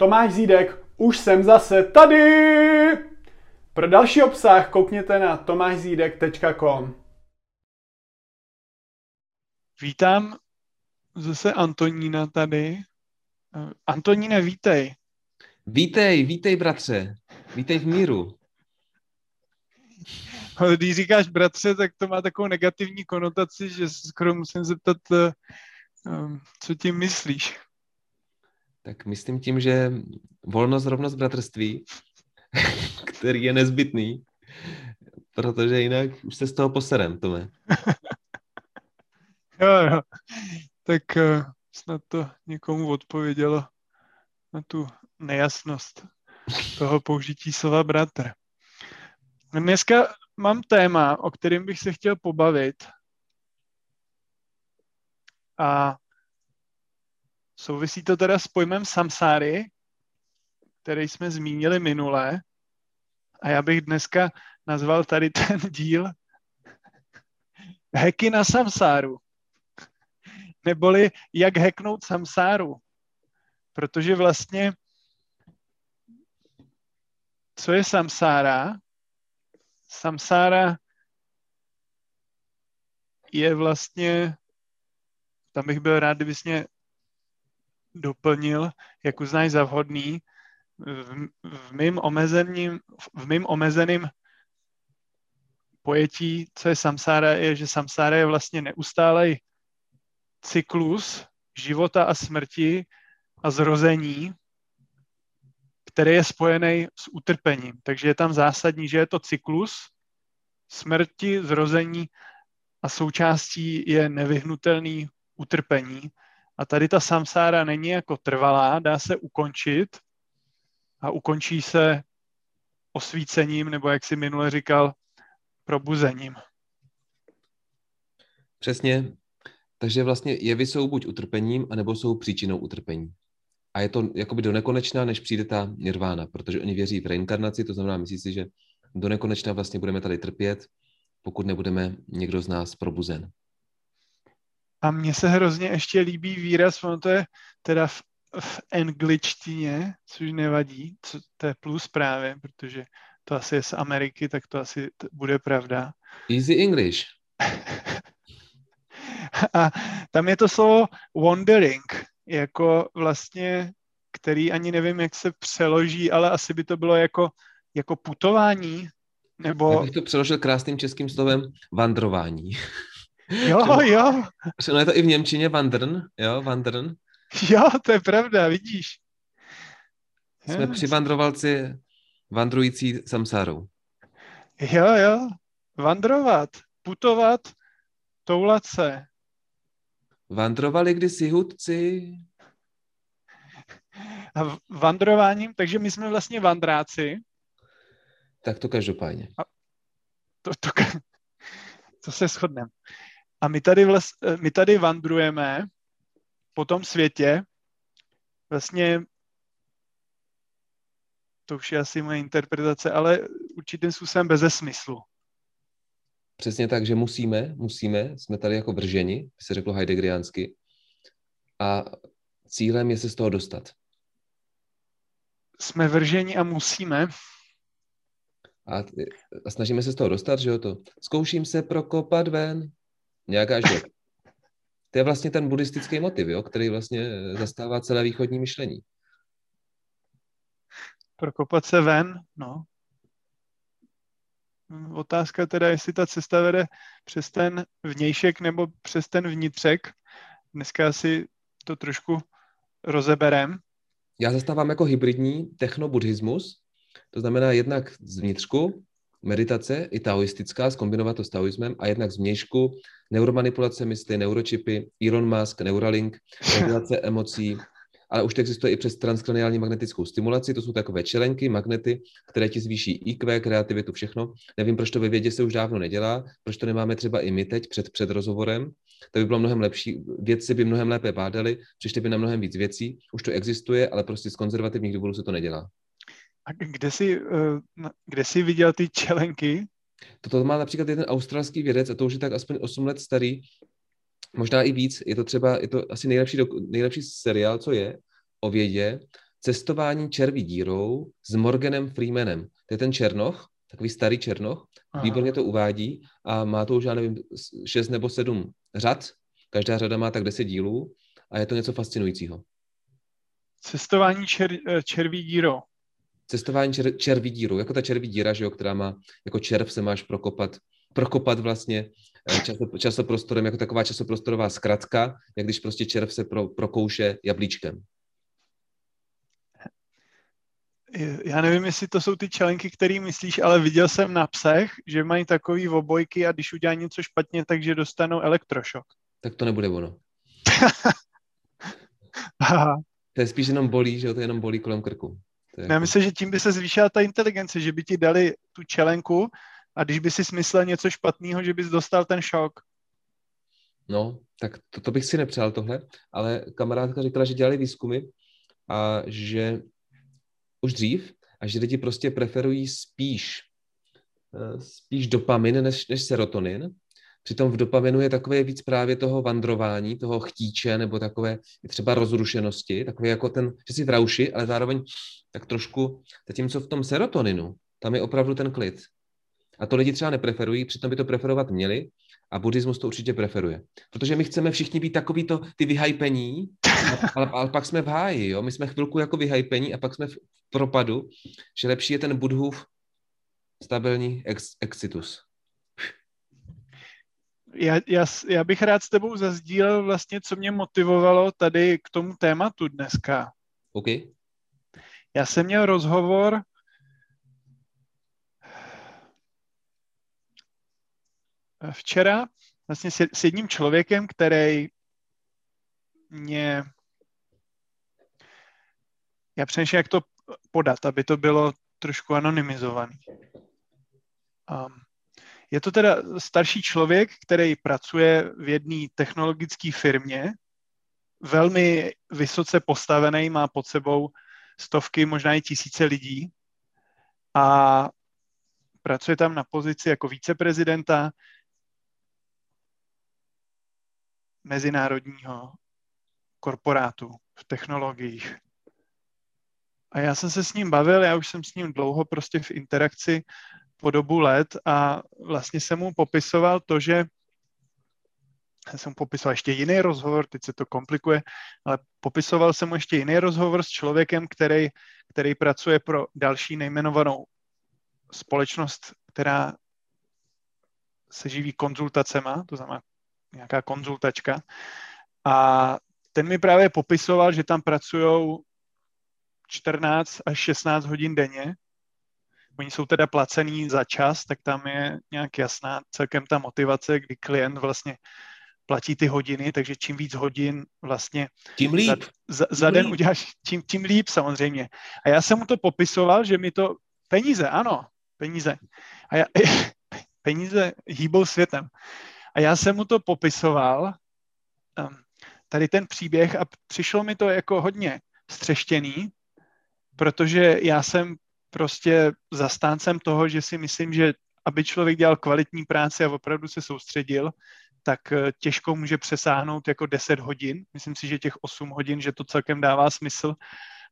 Tomáš Zídek, už jsem zase tady! Pro další obsah koukněte na tomaszzídek.com. Vítám zase Antonína tady. Antoníne, vítej. Vítej, bratře. Vítej v míru. Když říkáš bratře, tak to má takovou negativní konotaci, že skoro musím zeptat, co tím myslíš. Tak myslím tím, že volnost, rovnost, bratrství, který je nezbytný, protože jinak už se z toho poserem, Tome. Jo. Tak snad to někomu odpovědělo na tu nejasnost toho použití slova bratr. Dneska mám téma, o kterém bych se chtěl pobavit. A souvisí to teda s pojmem samsáry, který jsme zmínili minule. A já bych dneska nazval tady ten díl Heky na samsáru. Neboli jak hacknout samsáru. Protože vlastně co je samsára? Samsára je vlastně, tam bych byl rád, kdybys mě doplnil, jak uznáš za vhodný, v mým omezeným pojetí, co je samsára, je, že samsára je vlastně neustálej cyklus života a smrti a zrození, který je spojený s utrpením. Takže je tam zásadní, že je to cyklus smrti, zrození a součástí je nevyhnutelný utrpení. A tady ta samsára není jako trvalá, dá se ukončit a ukončí se osvícením, nebo jak si minule říkal, probuzením. Přesně. Takže vlastně jevy jsou buď utrpením, anebo jsou příčinou utrpení. A je to jakoby do nekonečna, než přijde ta nirvána, protože oni věří v reinkarnaci, to znamená, myslí si, že do nekonečna vlastně budeme tady trpět, pokud nebudeme někdo z nás probuzen. A mně se hrozně ještě líbí výraz, ono to je teda v angličtině, což nevadí, to je plus právě, protože to asi je z Ameriky, tak to asi bude pravda. Easy English. A tam je to slovo wandering, jako vlastně, který ani nevím, jak se přeloží, ale asi by to bylo jako putování, nebo... Já bych to přeložil krásným českým slovem vandrování. Jo. No je to i v němčině wandern. Jo, to je pravda, vidíš. Jsme přivandrovalci vandrující samsárou. Jo. Vandrovat, putovat, toulat se. Vandrovali kdysi hudci. A vandrováním, takže my jsme vlastně vandráci. Tak to každopádně. To se shodneme. A my tady vandrujeme po tom světě. Vlastně to už je asi moje interpretace, ale určitým způsobem beze smyslu. Přesně tak, že musíme, jsme tady jako vrženi, by se řeklo heideggriánsky, a cílem je se z toho dostat. Jsme vrženi a musíme. A snažíme se z toho dostat, že jo to. Zkouším se prokopat ven. Nějaká žek. To je vlastně ten buddhistický motiv, jo, který vlastně zastává celé východní myšlení. Prokopat se ven, no. Otázka teda, jestli ta cesta vede přes ten vnějšek nebo přes ten vnitřek. Dneska si to trošku rozeberem. Já zastávám jako hybridní technobudhismus, to znamená jednak z vnitřku, meditace i taoistická, zkombinovat to s taoismem, a jednak z vnějšku, neuromanipulace mysli, neuročipy, Elon Musk, Neuralink, regulace emocí, ale už to existuje i přes transkraniální magnetickou stimulaci, to jsou takové čelenky, magnety, které ti zvýší IQ, kreativitu, všechno. Nevím, proč to ve vědě se už dávno nedělá, proč to nemáme třeba i my teď před rozhovorem. To by bylo mnohem lepší, vědci by mnohem lépe bádali, přišli by na mnohem víc věcí, už to existuje, ale prostě z konzervativních důvodů se to nedělá. A kde jsi viděl ty čelenky? Toto má například jeden australský vědec, a to už je tak aspoň 8 let starý, možná i víc. Je to asi nejlepší seriál, co je o vědě, Cestování červí dírou s Morganem Freemanem. To je ten Černoch, takový starý Černoch, výborně to uvádí a má to už, já nevím, 6 nebo 7 řad. Každá řada má tak 10 dílů a je to něco fascinujícího. Cestování červí dírou. Cestování červí dírou, jako ta červí díra, že jo, která má, jako červ se máš prokopat vlastně časoprostorem, jako taková časoprostorová zkratka, jak když prostě červ se prokouše jablíčkem. Já nevím, jestli to jsou ty členky, který myslíš, ale viděl jsem na psech, že mají takový obojky a když udělá něco špatně, takže dostanou elektrošok. Tak to nebude ono. To je spíš jenom bolí, že jo? To je jenom bolí kolem krku. Jako... Já myslím, že tím by se zvýšila ta inteligence, že by ti dali tu čelenku a když by si myslel něco špatného, že bys dostal ten šok. No, tak to bych si nepřál tohle, ale kamarádka říkala, že dělali výzkumy a že už dřív a že lidi prostě preferují spíš dopamin než serotonin. Přitom v dopaminu je takové víc právě toho vandrování, toho chtíče nebo takové třeba rozrušenosti, takové jako ten, že si v rauši, ale zároveň tak trošku, zatímco v tom serotoninu, tam je opravdu ten klid. A to lidi třeba nepreferují, přitom by to preferovat měli a buddhismus to určitě preferuje. Protože my chceme všichni být takový to, ty vyhajpení, ale pak jsme v háji, jo? My jsme chvilku jako vyhajpení a pak jsme v propadu, že lepší je ten buddhův stabilní exitus. Já bych rád s tebou zazdílel vlastně, co mě motivovalo tady k tomu tématu dneska. OK. Já jsem měl rozhovor včera vlastně s jedním člověkem, který mě... Já přemýšlím, jak to podat, aby to bylo trošku anonymizované. Je to teda starší člověk, který pracuje v jedné technologické firmě, velmi vysoce postavený, má pod sebou stovky, možná i tisíce lidí a pracuje tam na pozici jako viceprezidenta mezinárodního korporátu v technologiích. A já jsem se s ním bavil, já už jsem s ním dlouho prostě v interakci po dobu let a vlastně jsem mu popisoval to, že jsem mu popisoval ještě jiný rozhovor, teď se to komplikuje, ale popisoval jsem mu ještě jiný rozhovor s člověkem, který pracuje pro další nejmenovanou společnost, která se živí konzultacema, to znamená nějaká konzultačka. A ten mi právě popisoval, že tam pracují 14 až 16 hodin denně. Oni jsou teda placený za čas, tak tam je nějak jasná celkem ta motivace, kdy klient vlastně platí ty hodiny, takže čím víc hodin vlastně tím líp. Za den uděláš, tím líp samozřejmě. A já jsem mu to popisoval, že mi to peníze, ano, peníze. A já, peníze hýbou světem. A já jsem mu to popisoval, tady ten příběh a přišlo mi to jako hodně střeštěný, protože já jsem prostě zastáncem toho, že si myslím, že aby člověk dělal kvalitní práci a opravdu se soustředil, tak těžko může přesáhnout jako 10 hodin. Myslím si, že těch 8 hodin, že to celkem dává smysl.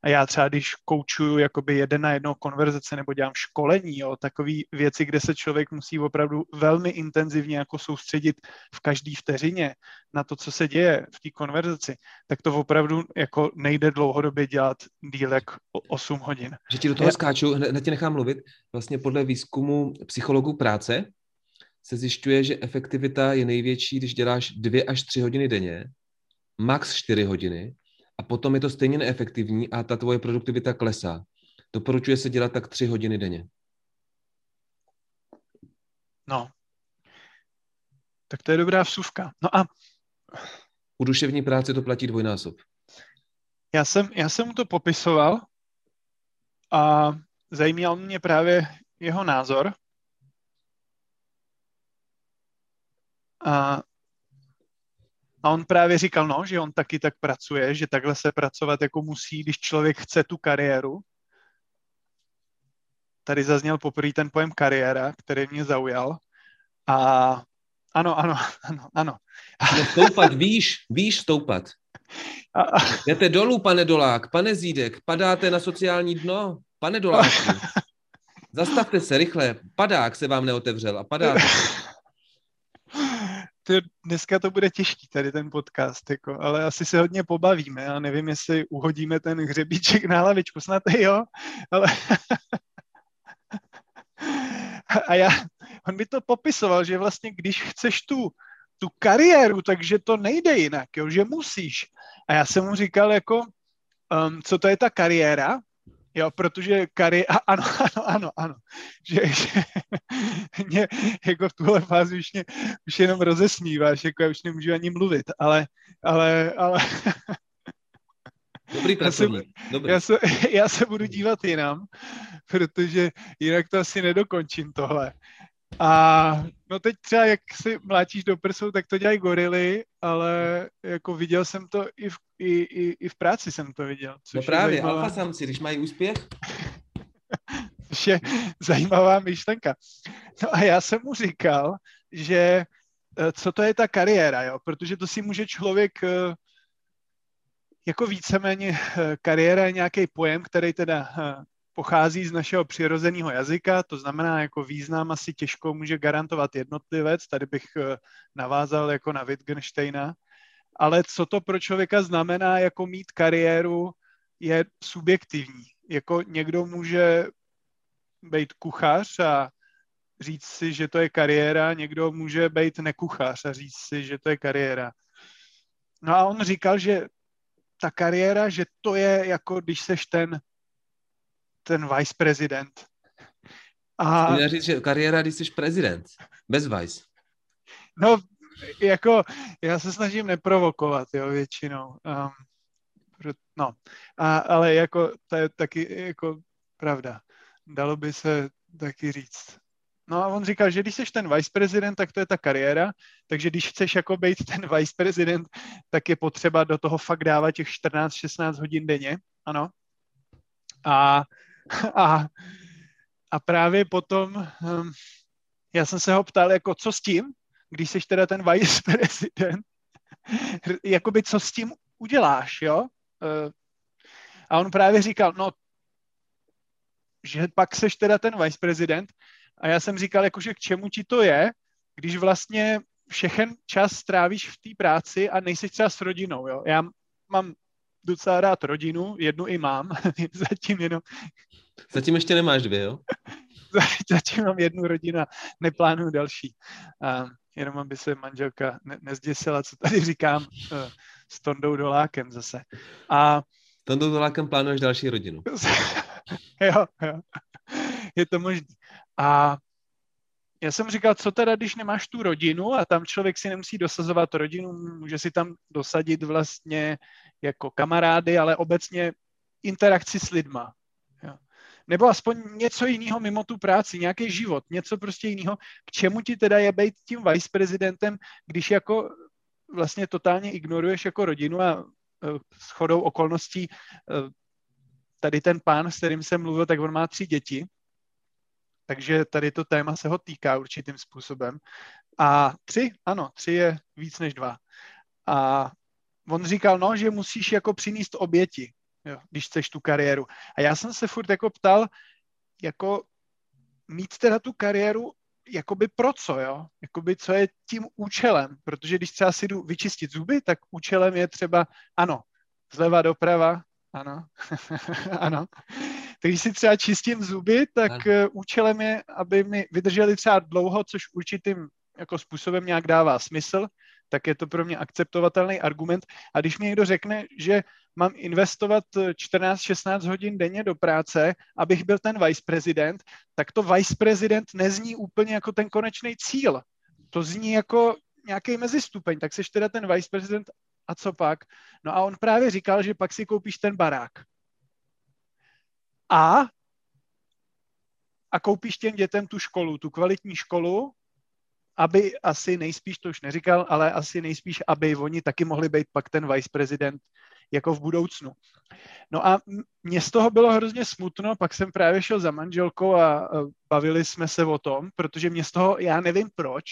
A já třeba, když koučuju jakoby 1:1 konverzace nebo dělám školení, jo, takový věci, kde se člověk musí opravdu velmi intenzivně jako soustředit v každé vteřině na to, co se děje v té konverzaci, tak to opravdu jako nejde dlouhodobě dělat dílek 8 hodin. Že ti do toho skáču, hned tě nechám mluvit. Vlastně podle výzkumu psychologů práce se zjišťuje, že efektivita je největší, když děláš 2 až 3 hodiny denně, max 4 hodiny, a potom je to stejně neefektivní a ta tvoje produktivita klesá. Doporučuje se dělat tak 3 hodiny denně. No. Tak to je dobrá vsuvka. No a... U duševní práce to platí 2x. Já jsem mu to popisoval a zajímal mě právě jeho názor. A on právě říkal, no, že on taky tak pracuje, že takhle se pracovat jako musí, když člověk chce tu kariéru. Tady zazněl poprvé ten pojem kariéra, který mě zaujal. A Ano. No stoupat, víš stoupat. Jdete dolů, pane Dolák, pane Zídek, padáte na sociální dno, pane Doláku. Zastavte se rychle, padák se vám neotevřel a padáte. Dneska to bude těžký, tady ten podcast, jako, ale asi se hodně pobavíme. A nevím, jestli uhodíme ten hřebíček na hlavičku, snad jo, ale... A on by to popisoval, že vlastně když chceš tu kariéru, takže to nejde jinak, jo, že musíš. A já jsem mu říkal, jako, co to je ta kariéra, jo, protože ano, že mě jako v tuhle fázi už jenom rozesmíváš, jako já už nemůžu ani mluvit, ale dobrý pracovník. Já se budu dívat jinam, protože jinak to asi nedokončím tohle. A no teď třeba, jak si mlátíš do prsou, tak to dělají gorily, ale jako viděl jsem to i v práci jsem to viděl. No právě, alfa samci, když mají úspěch. Což je zajímavá myšlenka. No a já jsem mu říkal, že co to je ta kariéra, jo? Protože to si může člověk... Jako víceméně kariéra je nějaký pojem, který teda pochází z našeho přirozeného jazyka, to znamená jako význam asi těžko může garantovat jednotlivec, tady bych navázal jako na Wittgensteina, ale co to pro člověka znamená jako mít kariéru je subjektivní. Jako někdo může být kuchař a říct si, že to je kariéra, někdo může být nekuchař a říct si, že to je kariéra. No a on říkal, že ta kariéra, že to je jako, když seš ten vice prezident. A... Měl říct, že kariéra, když seš prezident, bez vice. No, jako, já se snažím neprovokovat, jo, většinou. Ale jako, to je taky, jako, pravda. Dalo by se taky říct. No a on říkal, že když seš ten viceprezident, tak to je ta kariéra, takže když chceš jako být ten viceprezident, tak je potřeba do toho fakt dávat těch 14-16 hodin denně, ano. A právě potom, já jsem se ho ptal, jako co s tím, když seš teda ten viceprezident, jakoby co s tím uděláš, jo? A on právě říkal, no, že pak seš teda ten viceprezident. A já jsem říkal, jakože k čemu ti to je, když vlastně všechen čas strávíš v té práci a nejsi třeba s rodinou. Jo? Já mám docela rád rodinu, jednu i mám, zatím jenom. Zatím ještě nemáš dvě, jo? Zatím mám jednu rodinu a neplánuju další. A jenom aby se manželka nezděsila, co tady říkám, s Tondou Dolákem zase. A... Tondou Dolákem plánuješ další rodinu. Jo. Je to možný. A já jsem říkal, co teda, když nemáš tu rodinu a tam člověk si nemusí dosazovat rodinu, může si tam dosadit vlastně jako kamarády, ale obecně interakci s lidma. Jo. Nebo aspoň něco jiného mimo tu práci, nějaký život, něco prostě jiného. K čemu ti teda je být tím viceprezidentem, když jako vlastně totálně ignoruješ jako rodinu a shodou okolností tady ten pán, s kterým jsem mluvil, tak on má 3 děti. Takže tady to téma se ho týká určitým způsobem. A 3 je víc než 2. A on říkal, no, že musíš jako přinést oběti, jo, když chceš tu kariéru. A já jsem se furt jako ptal, jako mít teda tu kariéru, jakoby pro co, jo? Jakoby co je tím účelem, protože když třeba si jdu vyčistit zuby, tak účelem je třeba, ano, zleva doprava, ano, ano. Tak když si třeba čistím zuby, tak účelem je, aby mi vydrželi třeba dlouho, což určitým jako způsobem nějak dává smysl, tak je to pro mě akceptovatelný argument. A když mi někdo řekne, že mám investovat 14-16 hodin denně do práce, abych byl ten viceprezident, tak to viceprezident nezní úplně jako ten konečný cíl. To zní jako nějaký mezistupeň, tak seš teda ten viceprezident a co pak? No a on právě říkal, že pak si koupíš ten barák. A koupíš těm dětem tu školu, tu kvalitní školu, aby asi nejspíš, to už neříkal, ale asi nejspíš, aby oni taky mohli být pak ten viceprezident jako v budoucnu. No a mě z toho bylo hrozně smutno, pak jsem právě šel za manželkou a bavili jsme se o tom, protože mě z toho, já nevím proč,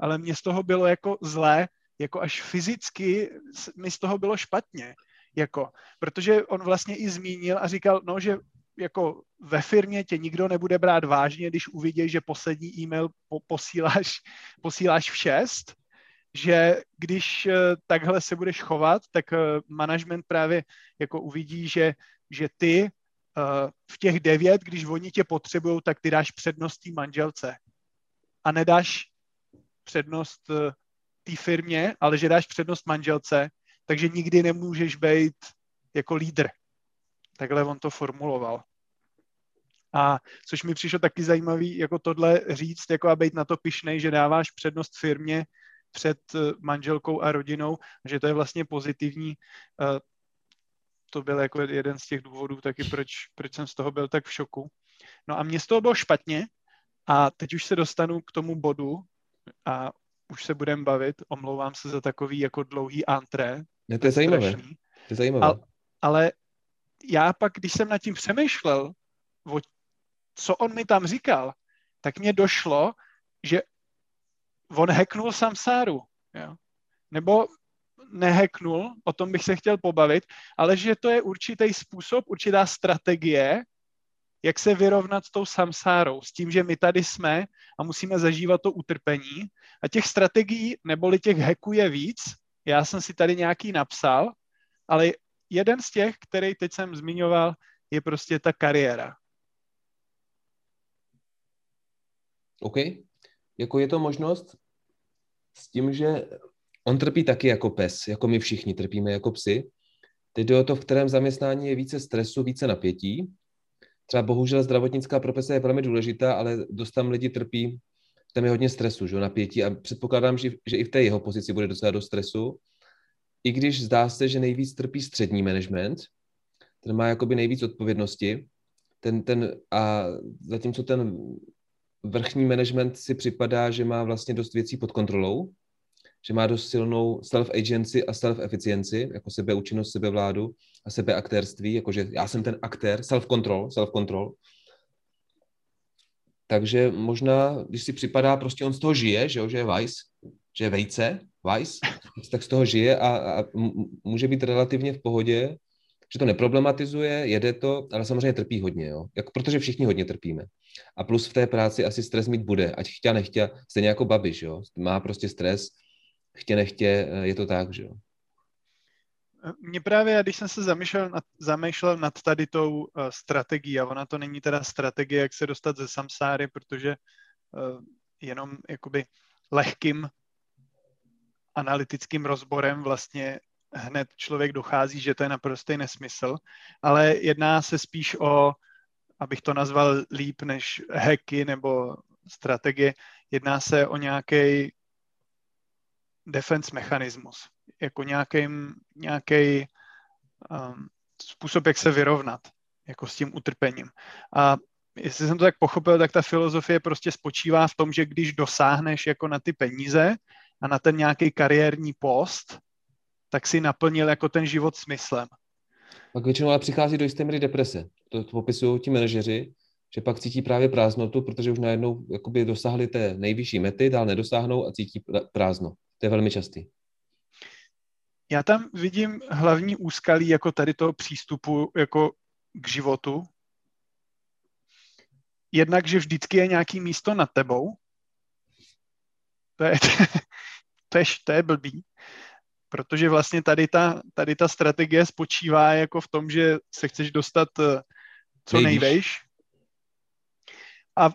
ale mně z toho bylo jako zlé, jako až fyzicky mi z toho bylo špatně, jako, protože on vlastně i zmínil a říkal, no, že jako ve firmě tě nikdo nebude brát vážně, když uvidí, že poslední e-mail posíláš v 6, že když takhle se budeš chovat, tak management právě jako uvidí, že ty v těch 9, když oni tě potřebují, tak ty dáš přednost té manželce a nedáš přednost té firmě, ale že dáš přednost manželce, takže nikdy nemůžeš být jako lídr. Takhle on to formuloval. A což mi přišlo taky zajímavý, jako tohle říct, jako a být na to pyšnej, že dáváš přednost firmě před manželkou a rodinou, že to je vlastně pozitivní. To byl jako jeden z těch důvodů taky, proč jsem z toho byl tak v šoku. No a mně z toho bylo špatně a teď už se dostanu k tomu bodu a už se budeme bavit, omlouvám se za takový jako dlouhý antré. Ne, to je zajímavé. To je zajímavé. Ale já pak, když jsem nad tím přemýšlel, co on mi tam říkal, tak mně došlo, že on hacknul samsáru. Jo? Nebo nehacknul, o tom bych se chtěl pobavit, ale že to je určitý způsob, určitá strategie, jak se vyrovnat s tou samsárou, s tím, že my tady jsme a musíme zažívat to utrpení. A těch strategií, neboli těch hacků je víc, já jsem si tady nějaký napsal, ale jeden z těch, který teď jsem zmiňoval, je prostě ta kariéra. OK. Jako je to možnost s tím, že on trpí taky jako pes, jako my všichni trpíme jako psi. Teď jde o to, v kterém zaměstnání je více stresu, více napětí. Třeba bohužel zdravotnická profese je velmi důležitá, ale dost tam lidi trpí, tam je hodně stresu, že, napětí a předpokládám, že i v té jeho pozici bude docela dost stresu. I když zdá se, že nejvíc trpí střední management, ten má jakoby nejvíc odpovědnosti, a zatímco ten vrchní management si připadá, že má vlastně dost věcí pod kontrolou, že má dost silnou self-agency a self-efficiency, jako sebeúčinnost, sebevládu a sebeaktérství, jakože já jsem ten aktér, self-control. Takže možná, když si připadá, prostě on z toho žije, že je vice, že je vejce, tak z toho žije a může být relativně v pohodě, že to neproblematizuje, jede to, ale samozřejmě trpí hodně, jo? Protože všichni hodně trpíme. A plus v té práci asi stres mít bude, ať chtě nechtě, stejně jako Babiš, jo? Má prostě stres, chtě nechtě, je to tak, že jo. Mně právě, když jsem se zamýšlel nad tady tou strategií, a ona to není teda strategie, jak se dostat ze samsáry, protože jenom jakoby lehkým analytickým rozborem vlastně hned člověk dochází, že to je naprostý nesmysl, ale jedná se spíš o, abych to nazval líp než hacky nebo strategie, jedná se o nějaký defense mechanismus, jako nějaký způsob, jak se vyrovnat jako s tím utrpením. A jestli jsem to tak pochopil, tak ta filozofie prostě spočívá v tom, že když dosáhneš jako na ty peníze a na ten nějaký kariérní post, tak si naplnil jako ten život smyslem. Pak většinou ale přichází do jisté míry deprese. To popisují ti manažeři, že pak cítí právě prázdnotu, protože už najednou jakoby dosáhli té nejvyšší mety, dál nedosáhnou a cítí prázdno. To je velmi častý. Já tam vidím hlavní úskalí jako tady toho přístupu jako k životu. Jednak, že vždycky je nějaký místo nad tebou. To je blbý. Protože vlastně tady ta strategie spočívá jako v tom, že se chceš dostat co nejvejš.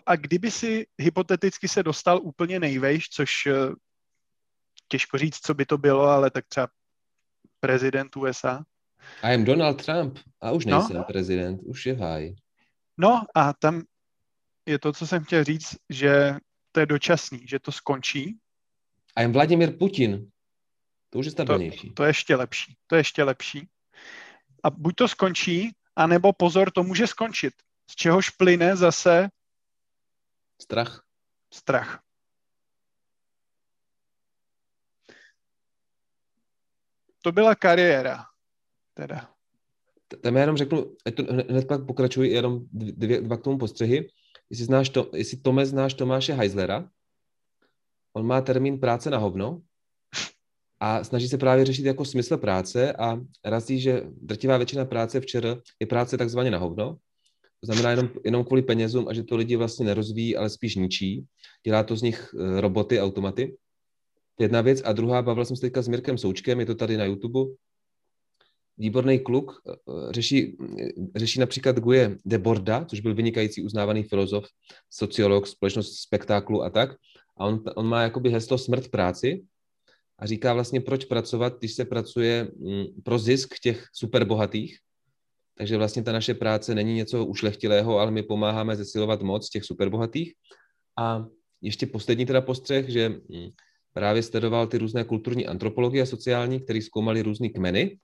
A kdyby si hypoteticky se dostal úplně nejvejš, což těžko říct, co by to bylo, ale tak třeba prezident USA. A jsem Donald Trump a už nejsem prezident, už je háj. No a tam je to, co jsem chtěl říct, že to je dočasný, že to skončí. A jsem Vladimír Putin. To už je stabilnější. To je ještě lepší. A buď to skončí, anebo pozor, to může skončit. Z čehož plyne zase strach. To byla kariéra. Teda. Tam já jenom řeknu, hned pak pokračuji, jenom dva k tomu postřehy. Jestli Tome znáš Tomáše Heislera, on má termín práce na hovno a snaží se právě řešit jako smysl práce a razí, že drtivá většina práce včera je práce takzvaně na hovno. To znamená jenom kvůli penězům a že to lidi vlastně nerozvíjí, ale spíš ničí. Dělá to z nich roboty, automaty. Jedna věc a druhá, bavil jsem se teďka s Mirkem Součkem, je to tady na YouTube. Výborný kluk, řeší například Guy de Borda, což byl vynikající uznávaný filozof, sociolog, společnost spektáklu a tak. A on má jakoby heslo smrt práci a říká vlastně, proč pracovat, když se pracuje pro zisk těch superbohatých. Takže vlastně ta naše práce není něco ušlechtilého, ale my pomáháme zesilovat moc těch superbohatých. A ještě poslední teda postřeh, že právě sledoval ty různé kulturní antropologie a sociální, které zkoumali různý kmeny,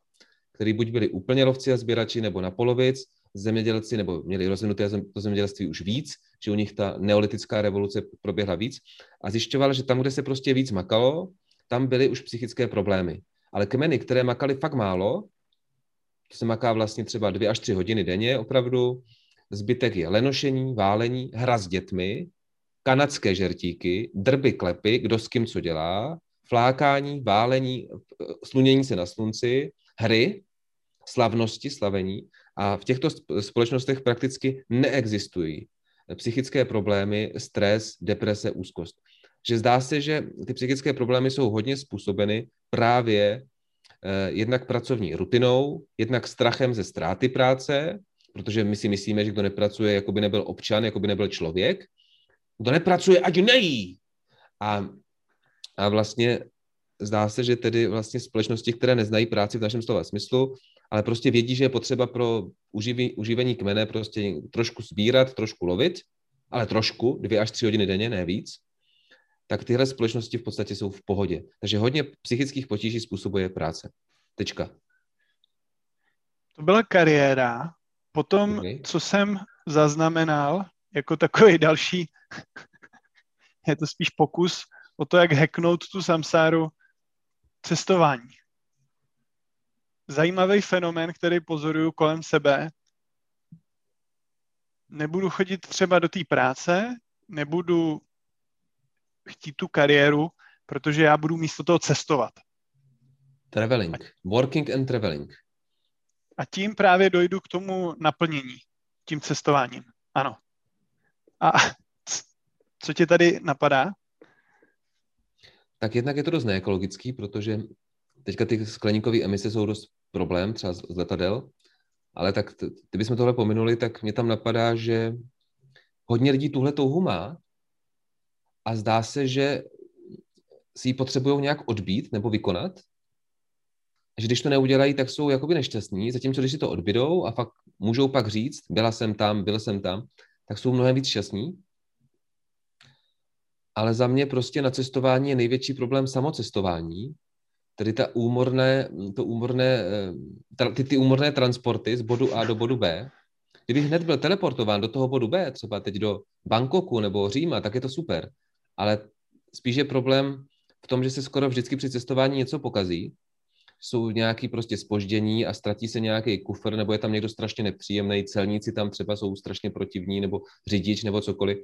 který buď byli úplně lovci a sběrači, nebo na polovic, zemědělci, nebo měli rozvinuté to zemědělství už víc, že u nich ta neolitická revoluce proběhla víc. A zjišťoval, že tam, kde se prostě víc makalo, tam byly už psychické problémy. Ale kmeny, které makaly fakt málo, to se maká vlastně třeba 2 až 3 hodiny denně opravdu, zbytek je lenošení, válení, hra s dětmi, kanadské žertíky, drby, klepy, kdo s kým co dělá, flákání, válení, slunění se na slunci, hry, slavnosti, slavení a v těchto společnostech prakticky neexistují psychické problémy, stres, deprese, úzkost. Že zdá se, že ty psychické problémy jsou hodně způsobeny právě jednak pracovní rutinou, jednak strachem ze ztráty práce, protože my si myslíme, že kdo nepracuje, jako by nebyl občan, jako by nebyl člověk. Kdo nepracuje, ať nejí! A vlastně zdá se, že tedy vlastně společnosti, které neznají práci v našem slova smyslu, ale prostě vědí, že je potřeba pro uživení kmene prostě trošku sbírat, trošku lovit, ale trošku, 2 až 3 hodiny denně, ne víc, tak tyhle společnosti v podstatě jsou v pohodě. Takže hodně psychických potíží způsobuje práce. Tečka. To byla kariéra. Potom, co jsem zaznamenal, jako takový další, je to spíš pokus o to, jak hacknout tu samsáru, cestování. Zajímavý fenomén, který pozoruju kolem sebe. Nebudu chodit třeba do té práce, nebudu chtít tu kariéru, protože já budu místo toho cestovat. Traveling. Working and traveling. A tím právě dojdu k tomu naplnění, tím cestováním. Ano. A co tě tady napadá? Tak jednak je to dost neekologický, protože teďka ty skleníkové emise jsou dost problém, třeba z letadel, ale tak kdybychom tohle pominuli, tak mě tam napadá, že hodně lidí tuhle touhu má a zdá se, že si ji potřebují nějak odbít nebo vykonat, že když to neudělají, tak jsou jakoby nešťastní, zatímco když si to odbydou a fakt můžou pak říct, byla jsem tam, byl jsem tam, tak jsou mnohem víc šťastní. Ale za mě prostě na cestování je největší problém samocestování, tedy ty úmorné transporty z bodu A do bodu B. Kdybych hned byl teleportován do toho bodu B, třeba teď do Bangkoku nebo Říma, tak je to super. Ale spíš je problém v tom, že se skoro vždycky při cestování něco pokazí. Jsou nějaké prostě zpoždění a ztratí se nějaký kufr, nebo je tam někdo strašně nepříjemný, celníci tam třeba jsou strašně protivní, nebo řidič, nebo cokoliv.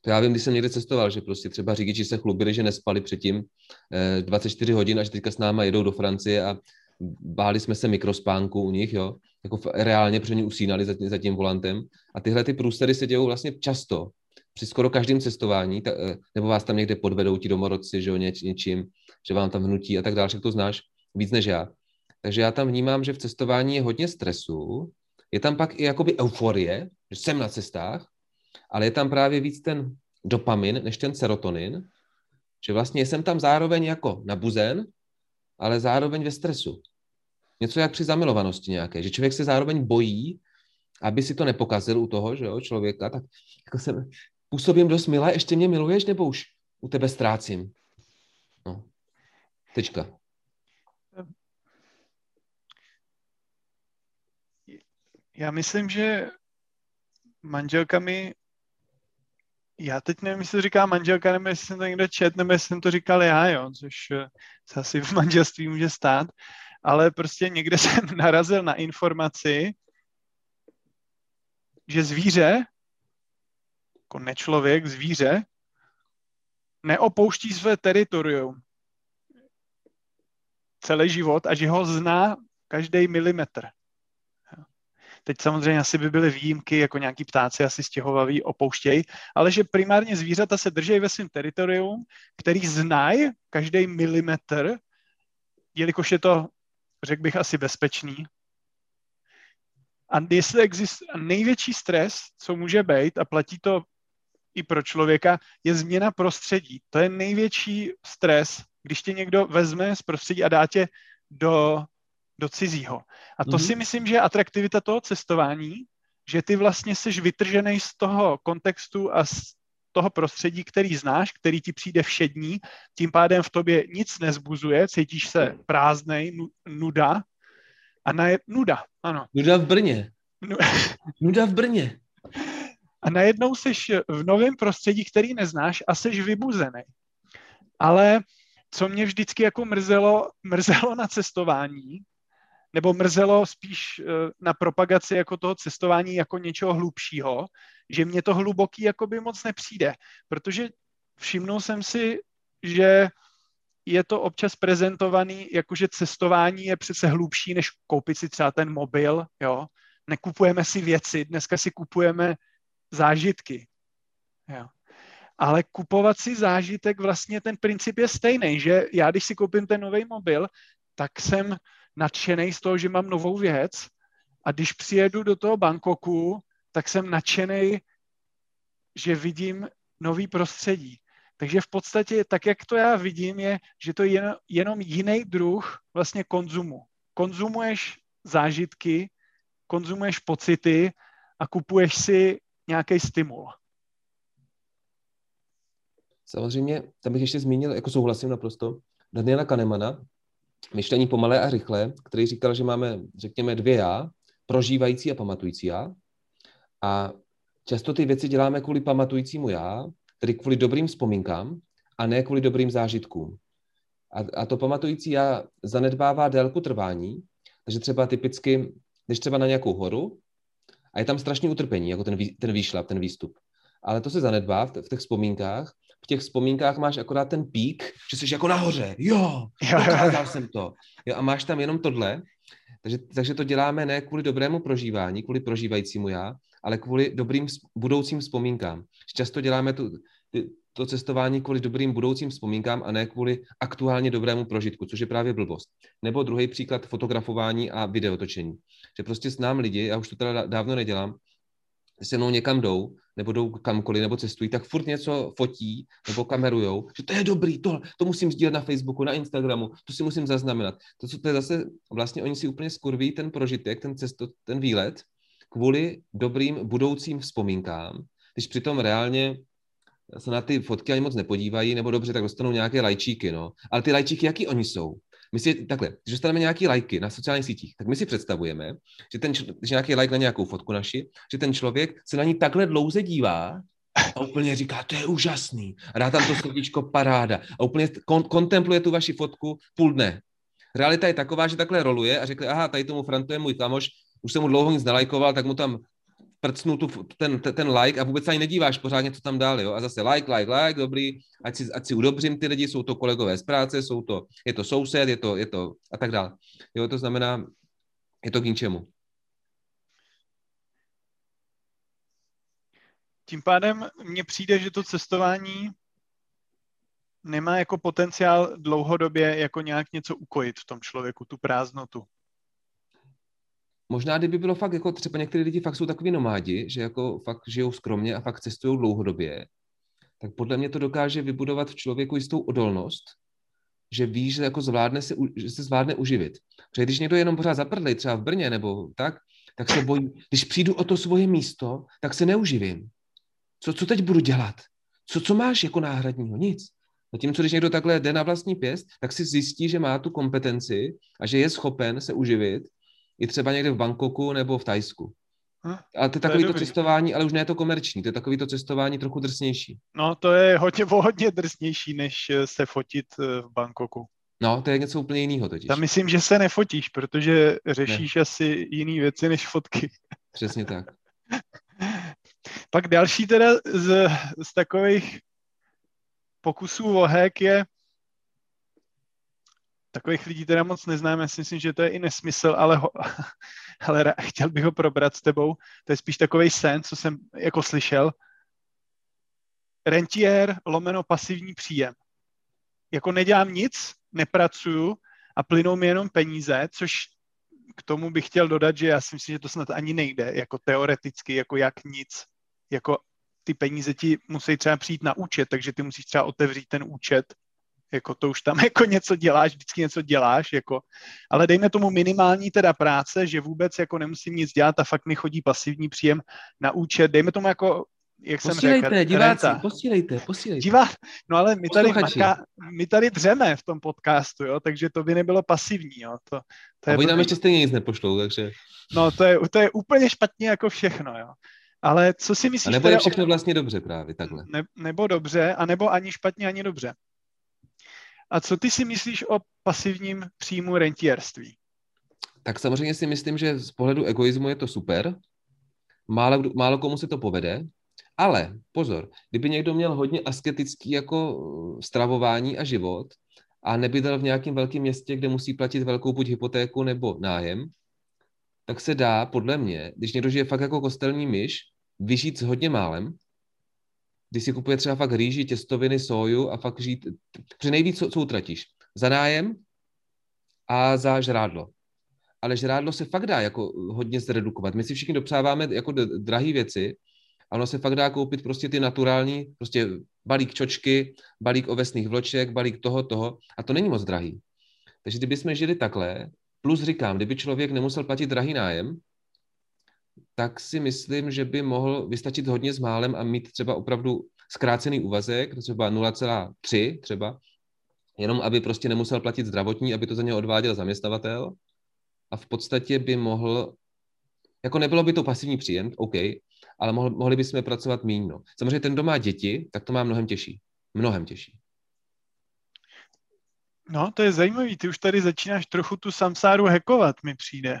To já vím, když jsem někde cestoval, že prostě třeba řidiči se chlubili, že nespali předtím 24 hodin, až teďka s náma jedou do Francie a báli jsme se mikrospánku u nich, jo. Jako reálně, protože oni usínali za tím volantem. A tyhle ty průsery se dějou vlastně často. Při skoro každém cestování, nebo vás tam někde podvedou ti domorodci, že jo, něčím, že vám tam hnutí a tak dále, že to znáš víc než já. Takže já tam vnímám, že v cestování je hodně stresu, je tam pak i jakoby euforie, že jsem na cestách, ale je tam právě víc ten dopamin než ten serotonin, že vlastně jsem tam zároveň jako nabuzen, ale zároveň ve stresu. Něco jak při zamilovanosti nějaké, že člověk se zároveň bojí, aby si to nepokazil u toho, že jo, člověka, tak jako jsem působím dost milé, ještě mě miluješ, nebo už u tebe ztrácím? No. Tečka. Já myslím, že manželka mi, já teď nevím, jestli to říká manželka, nebo jestli jsem to někde čet, nebo jestli jsem to říkal já, jo, což se asi v manželství může stát, ale prostě někde jsem narazil na informaci, že zvíře, jako nečlověk, zvíře, neopouští své teritorium celý život a že ho zná každý milimetr. Teď samozřejmě asi by byly výjimky, jako nějaký ptáci asi stěhovaví opouštějí, ale že primárně zvířata se drží ve svém teritorium, který znají každý milimetr, jelikož je to, řekl bych, asi bezpečný. A jestli existuje největší stres, co může být, a platí to i pro člověka, je změna prostředí. To je největší stres, když tě někdo vezme z prostředí a dá tě do cizího. A to si myslím, že je atraktivita toho cestování, že ty vlastně seš vytržený z toho kontextu a z toho prostředí, který znáš, který ti přijde všední, tím pádem v tobě nic nezbuzuje, cítíš se prázdnej, nuda. A nuda, ano. Nuda v Brně. Nuda v Brně. A najednou seš v novém prostředí, který neznáš a seš vybuzený. Ale co mě vždycky jako mrzelo na cestování, nebo mrzelo spíš na propagaci jako toho cestování jako něčeho hlubšího, že mě to hluboký jako by moc nepřijde, protože všimnul jsem si, že je to občas prezentovaný, jakože cestování je přece hlubší, než koupit si třeba ten mobil, jo. Nekupujeme si věci, dneska si kupujeme zážitky, jo. Ale kupovat si zážitek, vlastně ten princip je stejný, že já, když si koupím ten nový mobil, tak jsem nadšenej z toho, že mám novou věc, a když přijedu do toho Bangkoku, tak jsem nadšenej, že vidím nový prostředí. Takže v podstatě, tak jak to já vidím, je, že to je jenom jiný druh vlastně konzumu. Konzumuješ zážitky, konzumuješ pocity a kupuješ si nějaký stimul. Samozřejmě, tam bych ještě zmínil, jako souhlasím naprosto, Daniela Kahnemana, myšlení pomalé a rychlé, který říkal, že máme, řekněme, dvě já, prožívající a pamatující já. A často ty věci děláme kvůli pamatujícímu já, tedy kvůli dobrým vzpomínkám a ne kvůli dobrým zážitkům. A to pamatující já zanedbává délku trvání, takže třeba typicky, když třeba na nějakou horu a je tam strašné utrpení, jako ten výšlap, ten výstup. Ale to se zanedbá v těch vzpomínkách. V těch vzpomínkách máš akorát ten pík, že jsi jako nahoře, jo, dokázal jsem to. Jo, a máš tam jenom tohle. Takže to děláme ne kvůli dobrému prožívání, kvůli prožívajícímu já, ale kvůli dobrým budoucím vzpomínkám. Často děláme to cestování kvůli dobrým budoucím vzpomínkám a ne kvůli aktuálně dobrému prožitku, což je právě blbost. Nebo druhý příklad, fotografování a videotočení. Že prostě s námi lidi, já už to teda dávno nedělám, se mnou někam jdou, nebo jdou kamkoliv, nebo cestují, tak furt něco fotí, nebo kamerujou, že to je dobrý, to musím sdílet na Facebooku, na Instagramu, to si musím zaznamenat. To je zase, vlastně oni si úplně skurví ten prožitek, ten výlet, kvůli dobrým budoucím vzpomínkám, když přitom reálně se na ty fotky ani moc nepodívají, nebo dobře, tak dostanou nějaké lajčíky, no. Ale ty lajčíky, jaký oni jsou? My si takhle, když dostaneme nějaký lajky na sociálních sítích, tak my si představujeme, že že nějaký lajk na nějakou fotku naši, že ten člověk se na ní takhle dlouze dívá a úplně říká, to je úžasný. A dá tam to srdíčko, paráda. A úplně kontempluje tu vaši fotku půl dne. Realita je taková, že takhle roluje a řekne, aha, tady tomu Frantu je můj kamoš, už jsem mu dlouho nic nelajkoval, tak mu tam prcnu ten like a vůbec se ani nedíváš pořádně, co tam dál, jo. A zase like, dobrý, ať si udobřím ty lidi, jsou to kolegové z práce, je to soused, je to a tak dále. Jo, to znamená, je to k ničemu. Tím pádem mně přijde, že to cestování nemá jako potenciál dlouhodobě jako nějak něco ukojit v tom člověku, tu prázdnotu. Možná, kdyby bylo fakt, jako třeba některé lidi fakt jsou takový nomádi, že jako fakt žijou skromně a fakt cestují dlouhodobě, tak podle mě to dokáže vybudovat v člověku jistou odolnost, že ví, že jako zvládne uživit. Protože když někdo je jenom pořád zaprdlej, třeba v Brně nebo tak se bojí, když přijdu o to svoje místo, tak se neuživím. Co teď budu dělat? Co máš jako náhradního? Nic. A tím, co když někdo takhle jde na vlastní pěst, tak si zjistí, že má tu kompetenci a že je schopen se uživit. I třeba někde v Bangkoku nebo v Thajsku. A to je takový to cestování, ale už ne to komerční, to je takový to cestování trochu drsnější. No, to je hodně drsnější, než se fotit v Bangkoku. No, to je něco úplně jiného totiž. Tam myslím, že se nefotíš, protože řešíš asi jiný věci než fotky. Přesně tak. Pak další teda z takových pokusů o hack je, takových lidí teda moc neznám, já si myslím, že to je i nesmysl, ale chtěl bych ho probrat s tebou. To je spíš takovej sen, co jsem jako slyšel. Rentier / pasivní příjem. Jako nedělám nic, nepracuju a plynou mi jenom peníze, což k tomu bych chtěl dodat, že já si myslím, že to snad ani nejde, jako teoreticky, jako jak nic. Jako ty peníze ti musí třeba přijít na účet, takže ty musíš třeba otevřít ten účet. Jako to už tam jako něco děláš, vždycky něco děláš, jako. Ale dejme tomu minimální teda práce, že vůbec jako nemusím nic dělat a fakt mi chodí pasivní příjem na účet. Dejme tomu jako, jak jsem řekl. Posílejte, diváci, posílejte. No ale my tady dřeme v tom podcastu, jo, takže to by nebylo pasivní, jo. To a oni nám ještě stejně nic nepošlou, takže. No to je úplně špatně jako všechno, jo. Ale co si myslíš? A nebo je všechno vlastně dobře právě, takhle. Nebo dobře, anebo ani špatně, ani dobře. A co ty si myslíš o pasivním příjmu rentierství? Tak samozřejmě si myslím, že z pohledu egoismu je to super. Málo komu se to povede. Ale pozor, kdyby někdo měl hodně asketický jako stravování a život a nebydlel v nějakém velkém městě, kde musí platit velkou buď hypotéku nebo nájem, tak se dá, podle mě, když někdo žije fakt jako kostelní myš, vyžít s hodně málem, když si kupuje třeba fakt rýži, těstoviny, sóju a fakt žít, při nejvíc co utratíš. Za nájem a za žrádlo. Ale žrádlo se fakt dá jako hodně zredukovat. My si všichni dopřáváme jako drahé věci a ono se fakt dá koupit prostě ty naturální, prostě balík čočky, balík ovesných vloček, balík toho a to není moc drahý. Takže kdybychom žili takhle, plus říkám, kdyby člověk nemusel platit drahý nájem, tak si myslím, že by mohl vystačit hodně s málem a mít třeba opravdu zkrácený úvazek, třeba 0,3 třeba, jenom aby prostě nemusel platit zdravotní, aby to za něho odváděl zaměstnavatel a v podstatě by mohl, jako nebylo by to pasivní příjem, OK, ale mohli bychom pracovat míň. No. Samozřejmě ten, kdo má děti, tak to má mnohem těžší. Mnohem těžší. No, to je zajímavý, ty už tady začínáš trochu tu samsáru hackovat, mi přijde.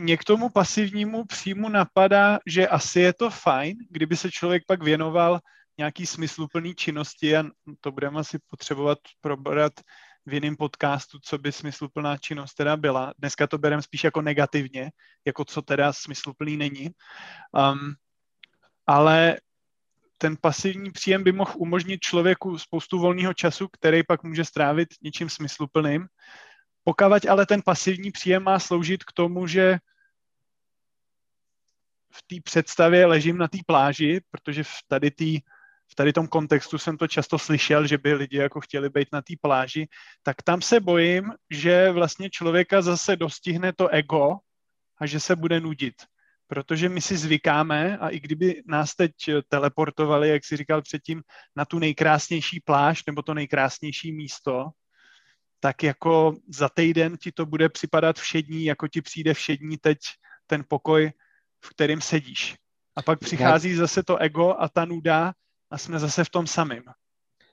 Mě k tomu pasivnímu příjmu napadá, že asi je to fajn, kdyby se člověk pak věnoval nějaký smysluplný činnosti a to budeme asi potřebovat probrat v jiném podcastu, co by smysluplná činnost teda byla. Dneska to bereme spíš jako negativně, jako co teda smysluplný není. Ale ten pasivní příjem by mohl umožnit člověku spoustu volného času, který pak může strávit něčím smysluplným. Pokud ale ten pasivní příjem má sloužit k tomu, že v té představě ležím na té pláži, protože v tady tom kontextu jsem to často slyšel, že by lidi jako chtěli být na té pláži, tak tam se bojím, že vlastně člověka zase dostihne to ego a že se bude nudit. Protože my si zvykáme a i kdyby nás teď teleportovali, jak jsi říkal předtím, na tu nejkrásnější pláž nebo to nejkrásnější místo, tak jako za týden ti to bude připadat všední, jako ti přijde všední teď ten pokoj, v kterém sedíš. A pak přichází zase to ego a ta nuda a jsme zase v tom samým.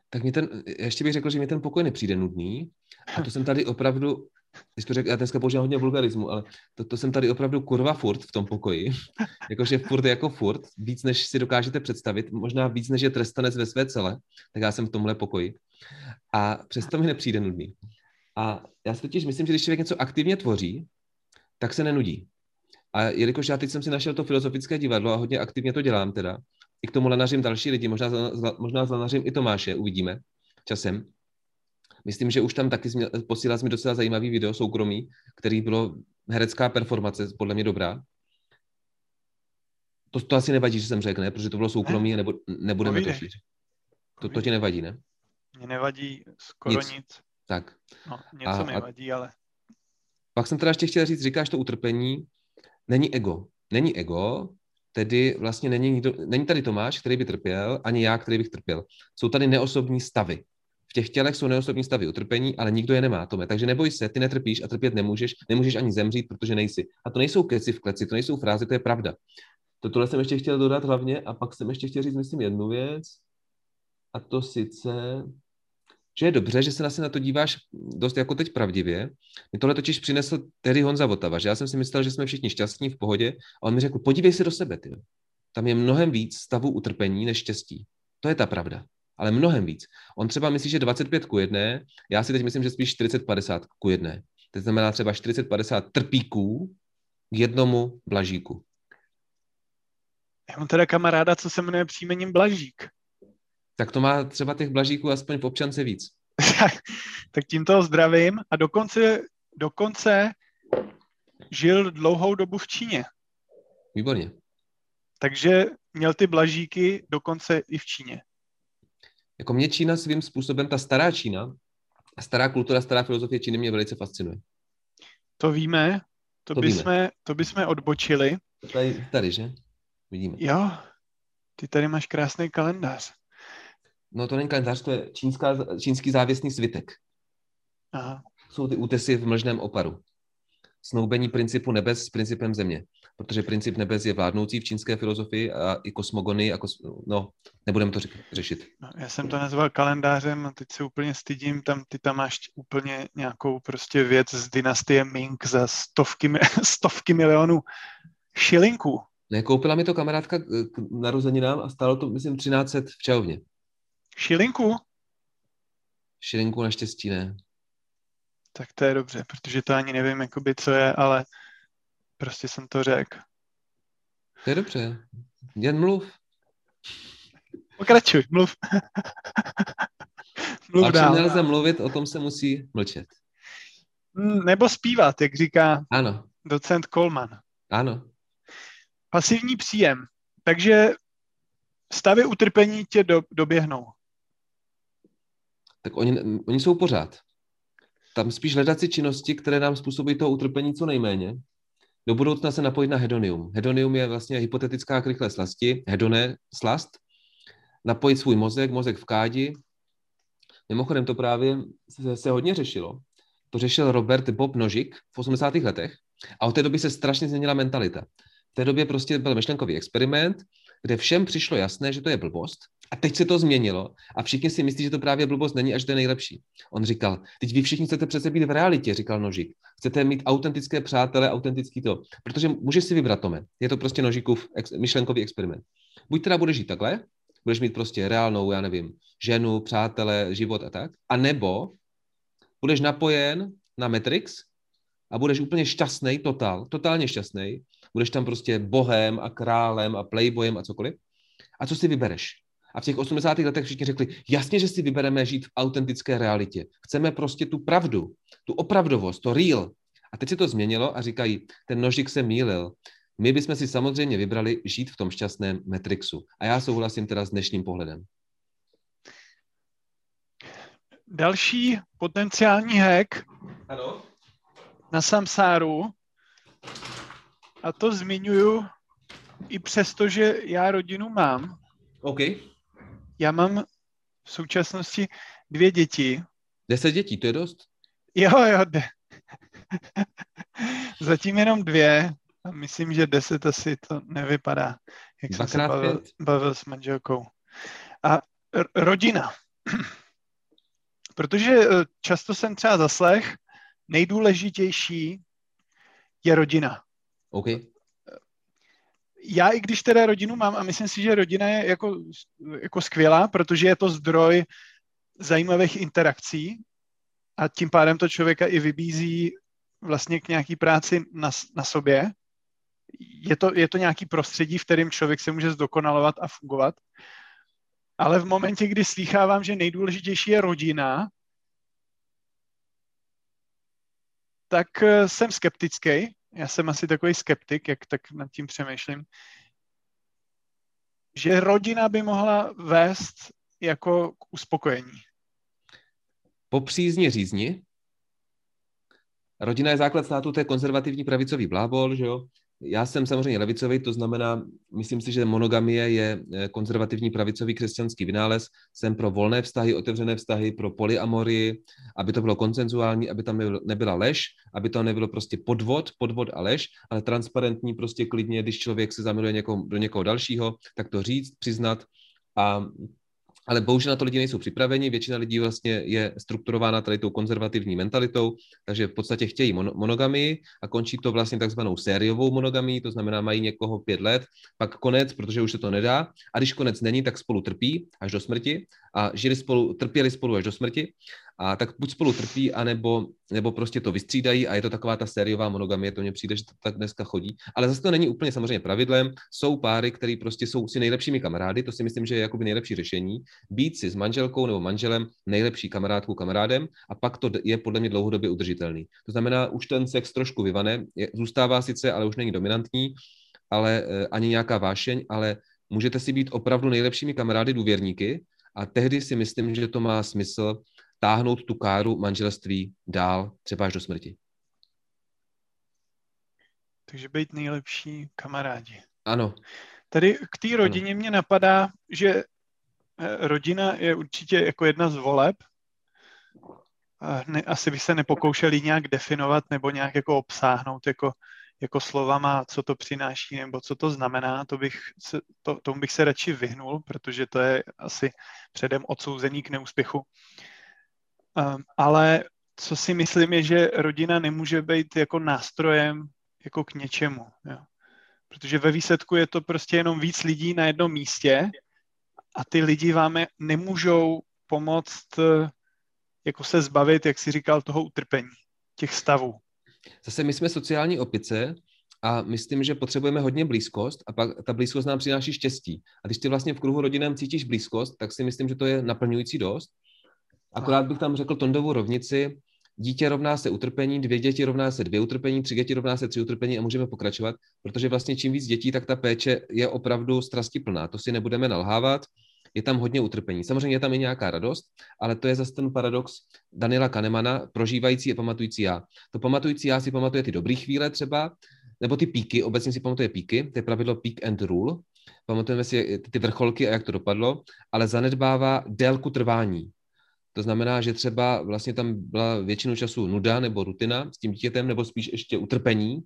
Tak mě ještě bych řekl, že mi ten pokoj nepřijde nudný a to jsem tady opravdu, když to řekl, já dneska používám hodně vulgarismu, ale to jsem tady opravdu kurva furt v tom pokoji, jakože furt je jako furt, víc než si dokážete představit, možná víc než je trestanec ve své cele, tak já jsem v tomhle pokoji a přesto mi nepřijde nudný. A já si totiž myslím, že když člověk něco aktivně tvoří, tak se nenudí. A jelikož já teď jsem si našel to filozofické divadlo a hodně aktivně to dělám teda, i k tomu lanařím další lidi, možná lanařím i Tomáše, uvidíme časem. Myslím, že už tam taky posílal mi docela zajímavý video soukromý, který bylo herecká performace, podle mě dobrá. To asi nevadí, že jsem řekl, ne? Protože to bylo soukromý a nebudeme to šířit. To ti nevadí, ne? Mně nevadí skoro nic. Tak. No, něco mi vadí, ale... Pak jsem teda ještě chtěl říct, říkáš to utrpení, není ego. Není ego, tedy vlastně není tady Tomáš, který by trpěl, ani já, který bych trpěl. Jsou tady neosobní stavy. V těch tělech jsou neosobní stavy utrpení, ale nikdo je nemá, Tome. Takže neboj se, ty netrpíš a trpět nemůžeš, nemůžeš ani zemřít, protože nejsi. A to nejsou keci v kleci, to nejsou fráze, to je pravda. Tohle jsem ještě chtěl dodat hlavně a pak jsem ještě chtěl říct, myslím, jednu věc. A to sice, že je dobře, že se na to díváš dost jako teď pravdivě. Mě tohle totiž přinesl tehdy Honza Votava, že já jsem si myslel, že jsme všichni šťastní, v pohodě, a on mi řekl, podívej se do sebe, ty. Tam je mnohem víc stavů utrpení než štěstí. To je ta pravda. ale mnohem víc. On třeba myslí, že 25:1, já si teď myslím, že spíš 40:50:1. To znamená třeba 40-50 trpíků k jednomu Blažíku. Já mám teda kamaráda, co se jmenuje příjmením Blažík. Tak to má třeba těch Blažíků aspoň v občance víc. Tak tím toho zdravím a dokonce žil dlouhou dobu v Číně. Výborně. Takže měl ty Blažíky dokonce i v Číně. Jako mě Čína svým způsobem, ta stará Čína, stará kultura, stará filozofie Číny mě velice fascinuje. To víme, to bychom odbočili. Tady, že? Vidíme. Jo, ty tady máš krásný kalendář. No to není kalendář, to je čínský závěsný svitek. Aha. Jsou ty útesy v mlžném oparu. Snoubení principu nebes s principem země. Protože princip nebes je vládnoucí v čínské filozofii a i kosmogonii. Nebudem to řešit. No, já jsem to nazval kalendářem a teď se úplně stydím. Ty tam máš úplně nějakou prostě věc z dynastie Ming za stovky milionů šilinků. Koupila mi to kamarádka k narozeninám a stálo to, myslím, 1300 v čajovně. Šilinku? Šilinku naštěstí ne. Tak to je dobře, protože to ani nevím, jakoby, co je, ale prostě jsem to řekl. To je dobře. Jen mluv. Pokračuj, mluv. Mluv dál. A co nelze mluvit, o tom se musí mlčet. Nebo zpívat, jak říká docent Coleman. Ano. Pasivní příjem. Takže stavy utrpení tě doběhnou. Tak oni jsou pořád. Tam spíš hledat si činnosti, které nám způsobí toho utrpení co nejméně. Do budoucna se napojit na hedonium. Hedonium je vlastně hypotetická k rychlé slasti, hedoné slast. Napojit svůj mozek v kádi. Mimochodem to právě se hodně řešilo. To řešil Robert Nožik v 80. letech a od té doby se strašně změnila mentalita. V té době prostě byl myšlenkový experiment, kde všem přišlo jasné, že to je blbost a teď se to změnilo a všichni si myslí, že to právě blbost není, až to je nejlepší. On říkal, teď vy všichni chcete přece být v realitě, říkal Nožik. Chcete mít autentické přátele, autentický to, protože můžeš si vybrat, Tome. Je to prostě Nožikův myšlenkový experiment. Buď teda budeš žít takhle, budeš mít prostě reálnou, já nevím, ženu, přátele, život a tak, a nebo budeš napojen na Matrix a budeš úplně šťastnej, totálně šťastnej. Budeš tam prostě bohem a králem a playboyem a cokoliv. A co si vybereš? A v těch 80. letech všichni řekli, jasně, že si vybereme žít v autentické realitě. Chceme prostě tu pravdu, tu opravdovost, to real. A teď se to změnilo a říkají, ten Nožik se mýlil. My bychom si samozřejmě vybrali žít v tom šťastném Matrixu. A já souhlasím teda s dnešním pohledem. Další potenciální hack na samsáru. A to zmiňuju i přesto, že já rodinu mám. OK. Já mám v současnosti 2 děti. 10 dětí, to je dost? Jo. Zatím jenom 2. A myslím, že 10 asi to nevypadá, jak jsem se bavil s manželkou. A rodina. Protože často jsem třeba zaslech, nejdůležitější je rodina. Okay. Já i když teda rodinu mám a myslím si, že rodina je jako skvělá, protože je to zdroj zajímavých interakcí a tím pádem to člověka i vybízí vlastně k nějaký práci na sobě. Je to nějaký prostředí, v kterém člověk se může zdokonalovat a fungovat. Ale v momentě, kdy slýchávám, že nejdůležitější je rodina, tak jsem skeptický. Já jsem asi takový skeptik, jak tak nad tím přemýšlím, že rodina by mohla vést jako k uspokojení. Po přízně řízni. Rodina je základ státu, to je konzervativní pravicový blábol, že jo? Já jsem samozřejmě levicový, to znamená, myslím si, že monogamie je konzervativní pravicový křesťanský vynález. Jsem pro volné vztahy, otevřené vztahy, pro polyamorii, aby to bylo konsenzuální, aby tam nebyla lež, aby to nebylo prostě podvod a lež, ale transparentní prostě klidně, když člověk se zamiluje do někoho dalšího, tak to říct, přiznat a Ale bohužel na to lidi nejsou připraveni, většina lidí vlastně je strukturována tady tou konzervativní mentalitou, takže v podstatě chtějí monogamii a končí to vlastně takzvanou sériovou monogamii, to znamená mají někoho 5 let, pak konec, protože už se to nedá, a když konec není, tak spolu trpí až do smrti a trpěli spolu až do smrti. A tak buď spolu trpí, anebo prostě to vystřídají a je to taková ta sériová monogamie, to mně přijde, že to tak dneska chodí. Ale zase to není úplně samozřejmě pravidlem, jsou páry, které prostě jsou si nejlepšími kamarády, to si myslím, že je jakoby nejlepší řešení, být si s manželkou nebo manželem nejlepší kamarádkou, kamarádem, a pak to je podle mě dlouhodobě udržitelný. To znamená, už ten sex trošku vyvane, zůstává sice, ale už není dominantní, ale ani nějaká vášeň, ale můžete si být opravdu nejlepšími kamarády, důvěrníky, a tehdy si myslím, že to má smysl táhnout tu káru manželství dál, třeba až do smrti. Takže být nejlepší kamarádi. Ano. Tady k té rodině Mě napadá, že rodina je určitě jako jedna z voleb. Asi by se nepokoušeli nějak definovat nebo nějak jako obsáhnout jako slovama, co to přináší nebo co to znamená, tomu bych se radši vyhnul, protože to je asi předem odsouzení k neúspěchu. Ale co si myslím je, že rodina nemůže být jako nástrojem jako k něčemu. Jo. Protože ve výsledku je to prostě jenom víc lidí na jednom místě a ty lidi vám nemůžou pomoct jako se zbavit, jak jsi říkal, toho utrpení, těch stavů. Zase my jsme sociální opice a myslím, že potřebujeme hodně blízkost a pak ta blízkost nám přináší štěstí. A když ty vlastně v kruhu rodinem cítíš blízkost, tak si myslím, že to je naplňující dost. Akorát bych tam řekl Tondovu rovnici, dítě rovná se utrpení, 2 děti rovná se 2 utrpení, 3 děti rovná se 3 utrpení a můžeme pokračovat, protože vlastně čím víc dětí, tak ta péče je opravdu strastiplná, to si nebudeme nalhávat, je tam hodně utrpení. Samozřejmě je tam i nějaká radost, ale to je zase ten paradox Daniela Kahnemana, prožívající a pamatující já. To pamatující já si pamatuje ty dobré chvíle třeba, nebo ty píky, obecně si pamatuje píky, to je pravidlo peak and rule, pamatujeme si ty vrcholky a jak to dopadlo, ale zanedbává délku trvání. To znamená, že třeba vlastně tam byla většinu času nuda nebo rutina s tím dítětem, nebo spíš ještě utrpení.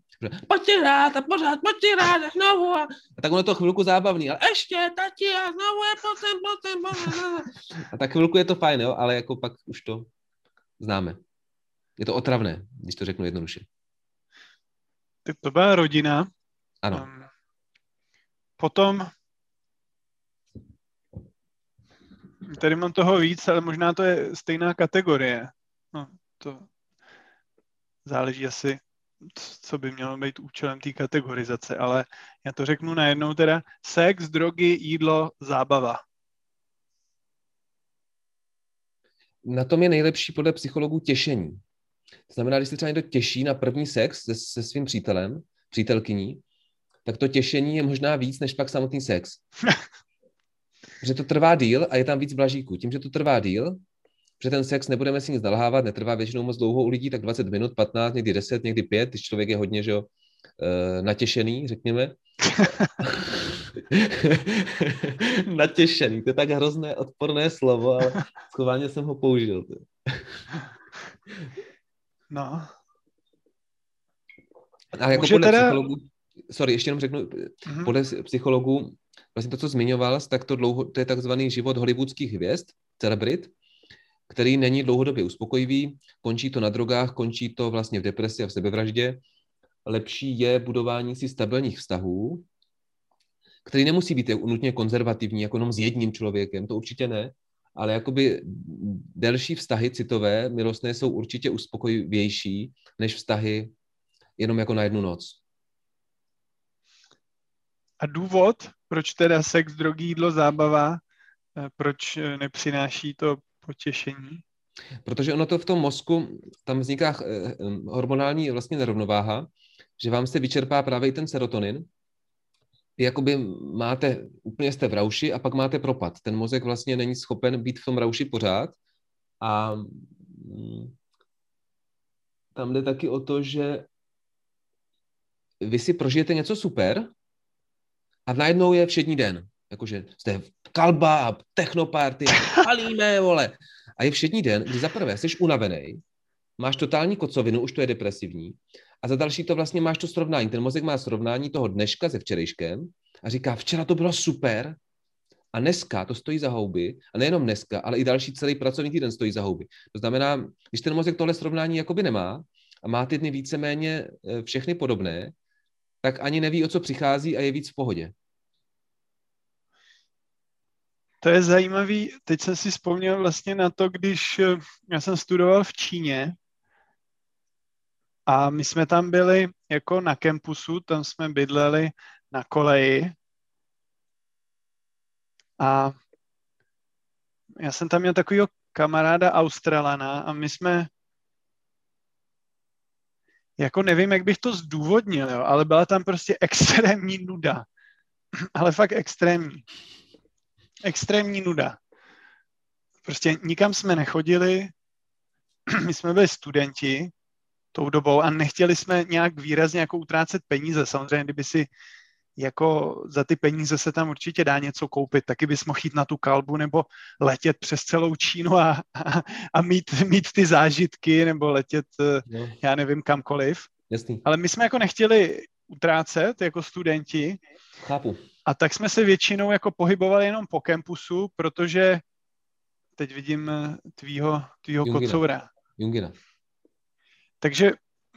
Pojďte rád a pořád, pojďte rád a znovu. A tak ono to chvilku zábavný, ale ještě, tati, a znovu je pocem. A tak chvilku je to fajn, jo, ale jako pak už to známe. Je to otravné, když to řeknu jednoduše. Tak to byla rodina. Ano. Potom... Tady mám toho víc, ale možná to je stejná kategorie. No, to záleží asi, co by mělo být účelem té kategorizace, ale já to řeknu najednou teda. Sex, drogy, jídlo, zábava. Na tom je nejlepší podle psychologů těšení. To znamená, když se třeba někdo těší na první sex se svým přítelem, přítelkyní, tak to těšení je možná víc, než pak samotný sex. Že to trvá díl a je tam víc blažíků. Tím, že to trvá díl, že ten sex, nebudeme si nic nalhávat, netrvá většinou moc dlouho u lidí, tak 20 minut, 15, někdy 10, někdy 5, když člověk je hodně, že jo, natěšený, řekněme. Natěšený, to je tak hrozné, odporné slovo, ale schválně jsem ho použil. No. Ale jako podle psychologů, sorry, ještě jenom řeknu, podle psychologů, vlastně to, co zmiňoval, tak to je takzvaný život hollywoodských hvězd, celebrit, který není dlouhodobě uspokojivý, končí to na drogách, končí to vlastně v depresi a v sebevraždě. Lepší je budování si stabilních vztahů, který nemusí být nutně konzervativní, jako jenom s jedním člověkem, to určitě ne, ale jakoby delší vztahy citové, milostné, jsou určitě uspokojivější než vztahy jenom jako na jednu noc. A důvod, proč teda sex, drogy, jídlo, zábava, proč nepřináší to potěšení? Protože ono to v tom mozku, tam vzniká hormonální vlastně nerovnováha, že vám se vyčerpá právě i ten serotonin. Jakoby máte, úplně jste v rauši a pak máte propad. Ten mozek vlastně není schopen být v tom rauši pořád. A tam jde taky o to, že vy si prožijete něco super, a najednou je všední den. Jakože jste kalba, technoparty, palíme, vole. A je všední den, kdy zaprvé jsi unavený, máš totální kocovinu, už to je depresivní, a za další to vlastně máš to srovnání. Ten mozek má srovnání toho dneška se včerejškem a říká, včera to bylo super, A dneska to stojí za houby, a nejenom dneska, ale i další celý pracovní týden stojí za houby. To znamená, když ten mozek tohle srovnání jakoby nemá a má ty dny víceméně všechny podobné, tak ani neví, o co přichází a je víc v pohodě. To je zajímavý. Teď jsem si vzpomněl vlastně na to, když já jsem studoval v Číně a my jsme tam byli jako na kampusu, tam jsme bydleli na koleji a já jsem tam měl takovýho kamaráda Australana a my jsme jako nevím, jak bych to zdůvodnil, jo, ale byla tam prostě extrémní nuda. Ale fakt extrémní. Extrémní nuda. Prostě nikam jsme nechodili, my jsme byli studenti tou dobou a nechtěli jsme nějak výrazně jako utrácet peníze. Samozřejmě, kdyby si jako za ty peníze se tam určitě dá něco koupit, taky bys mohl jít na tu kalbu nebo letět přes celou Čínu a mít ty zážitky nebo letět, no. Já nevím, kamkoliv. Jasný. Ale my jsme jako nechtěli utrácet jako studenti. Chápu. A tak jsme se většinou jako pohybovali jenom po kampusu, protože teď vidím tvýho kocoura. Jungina. Takže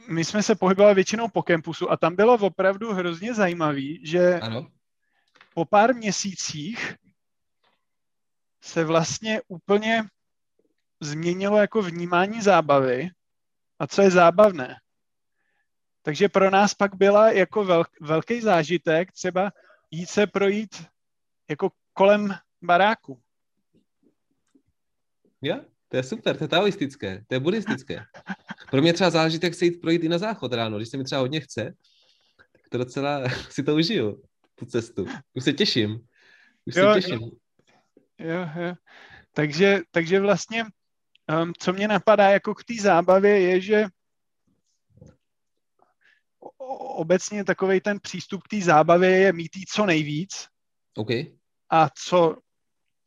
my jsme se pohybovali většinou po kampusu a tam bylo opravdu hrozně zajímavý, že ano. Po pár měsících se vlastně úplně změnilo jako vnímání zábavy a co je zábavné. Takže pro nás pak byla jako velký zážitek třeba jít se projít jako kolem baráku. Jo, to je super, to je taoistické, to je buddhistické. Pro mě třeba zážitek se jít projít i na záchod ráno, když se mi třeba hodně chce, tak to docela si to užiju, tu cestu. Už se těším. Jo. Takže vlastně, co mě napadá jako k té zábavě, je, že obecně takovej ten přístup k té zábavě je mít jí co nejvíc a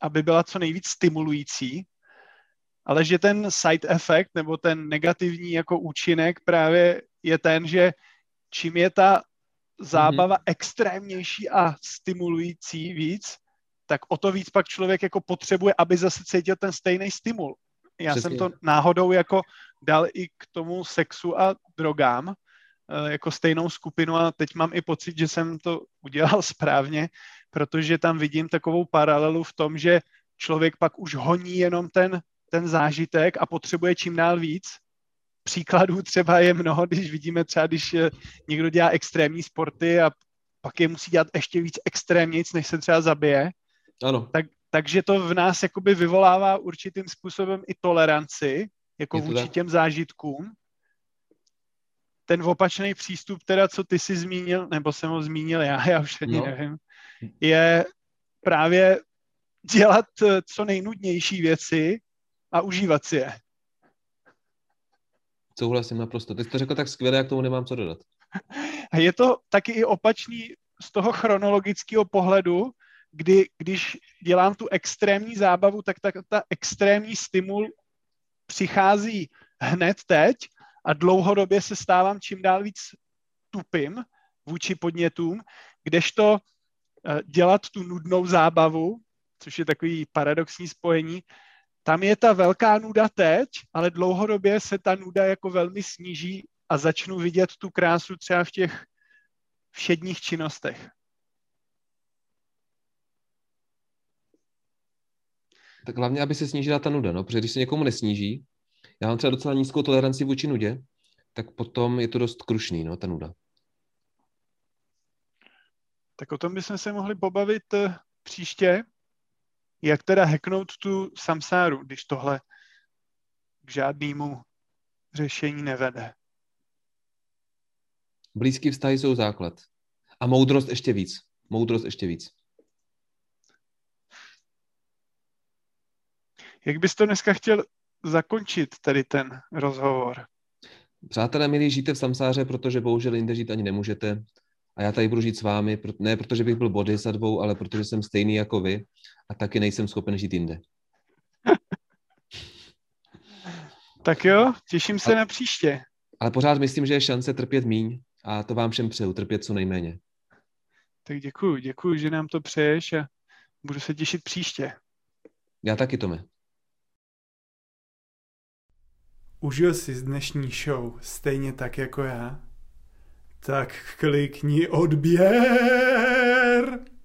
aby byla co nejvíc stimulující, ale že ten side effect nebo ten negativní jako účinek právě je ten, že čím je ta zábava extrémnější a stimulující víc, tak o to víc pak člověk jako potřebuje, aby zase cítil ten stejný stimul. Já přesně. Jsem to náhodou jako dal i k tomu sexu a drogám, jako stejnou skupinu a teď mám i pocit, že jsem to udělal správně, protože tam vidím takovou paralelu v tom, že člověk pak už honí jenom ten zážitek a potřebuje čím dál víc. Příkladů třeba je mnoho, když vidíme třeba, když někdo dělá extrémní sporty a pak je musí dělat ještě víc extrémnějc, než se třeba zabije. Ano. Takže to v nás jakoby vyvolává určitým způsobem i toleranci, jako vůči těm zážitkům. Ten opačný přístup, teda, co ty jsi zmínil, nebo jsem ho zmínil já už ani nevím, je právě dělat co nejnudnější věci a užívat si je. Souhlasím naprosto. Ty jsi to řekl tak skvěle, jak tomu nemám co dodat. A je to taky i opačný z toho chronologického pohledu, když dělám tu extrémní zábavu, tak ta extrémní stimul přichází hned teď, a dlouhodobě se stávám čím dál víc tupým vůči podnětům, kdežto dělat tu nudnou zábavu, což je takový paradoxní spojení, tam je ta velká nuda teď, ale dlouhodobě se ta nuda jako velmi sníží a začnu vidět tu krásu třeba v těch všedních činnostech. Tak hlavně, aby se snížila ta nuda, no, protože když se někomu nesníží, já mám třeba docela nízkou toleranci vůči nudě, tak potom je to dost krušný, no, ta nuda. Tak o tom bychom se mohli pobavit příště, jak teda hacknout tu samsáru, když tohle k žádnému řešení nevede. Blízký vztahy jsou základ. A moudrost ještě víc. Jak bys to dneska chtěl zakončit tady ten rozhovor? Přátelé, milí, žijte v samsáře, protože bohužel jinde žít ani nemůžete. A já tady budu žít s vámi, ne protože bych byl bodhisattvou, ale protože jsem stejný jako vy a taky nejsem schopen žít jinde. Tak jo, těším se na příště. Ale pořád myslím, že je šance trpět míň a to vám všem přeju, trpět co nejméně. Tak děkuju, že nám to přeješ a Budu se těšit příště. Já taky, Tome. Užil jsi dnešní show stejně tak jako já? Tak klikni odběr!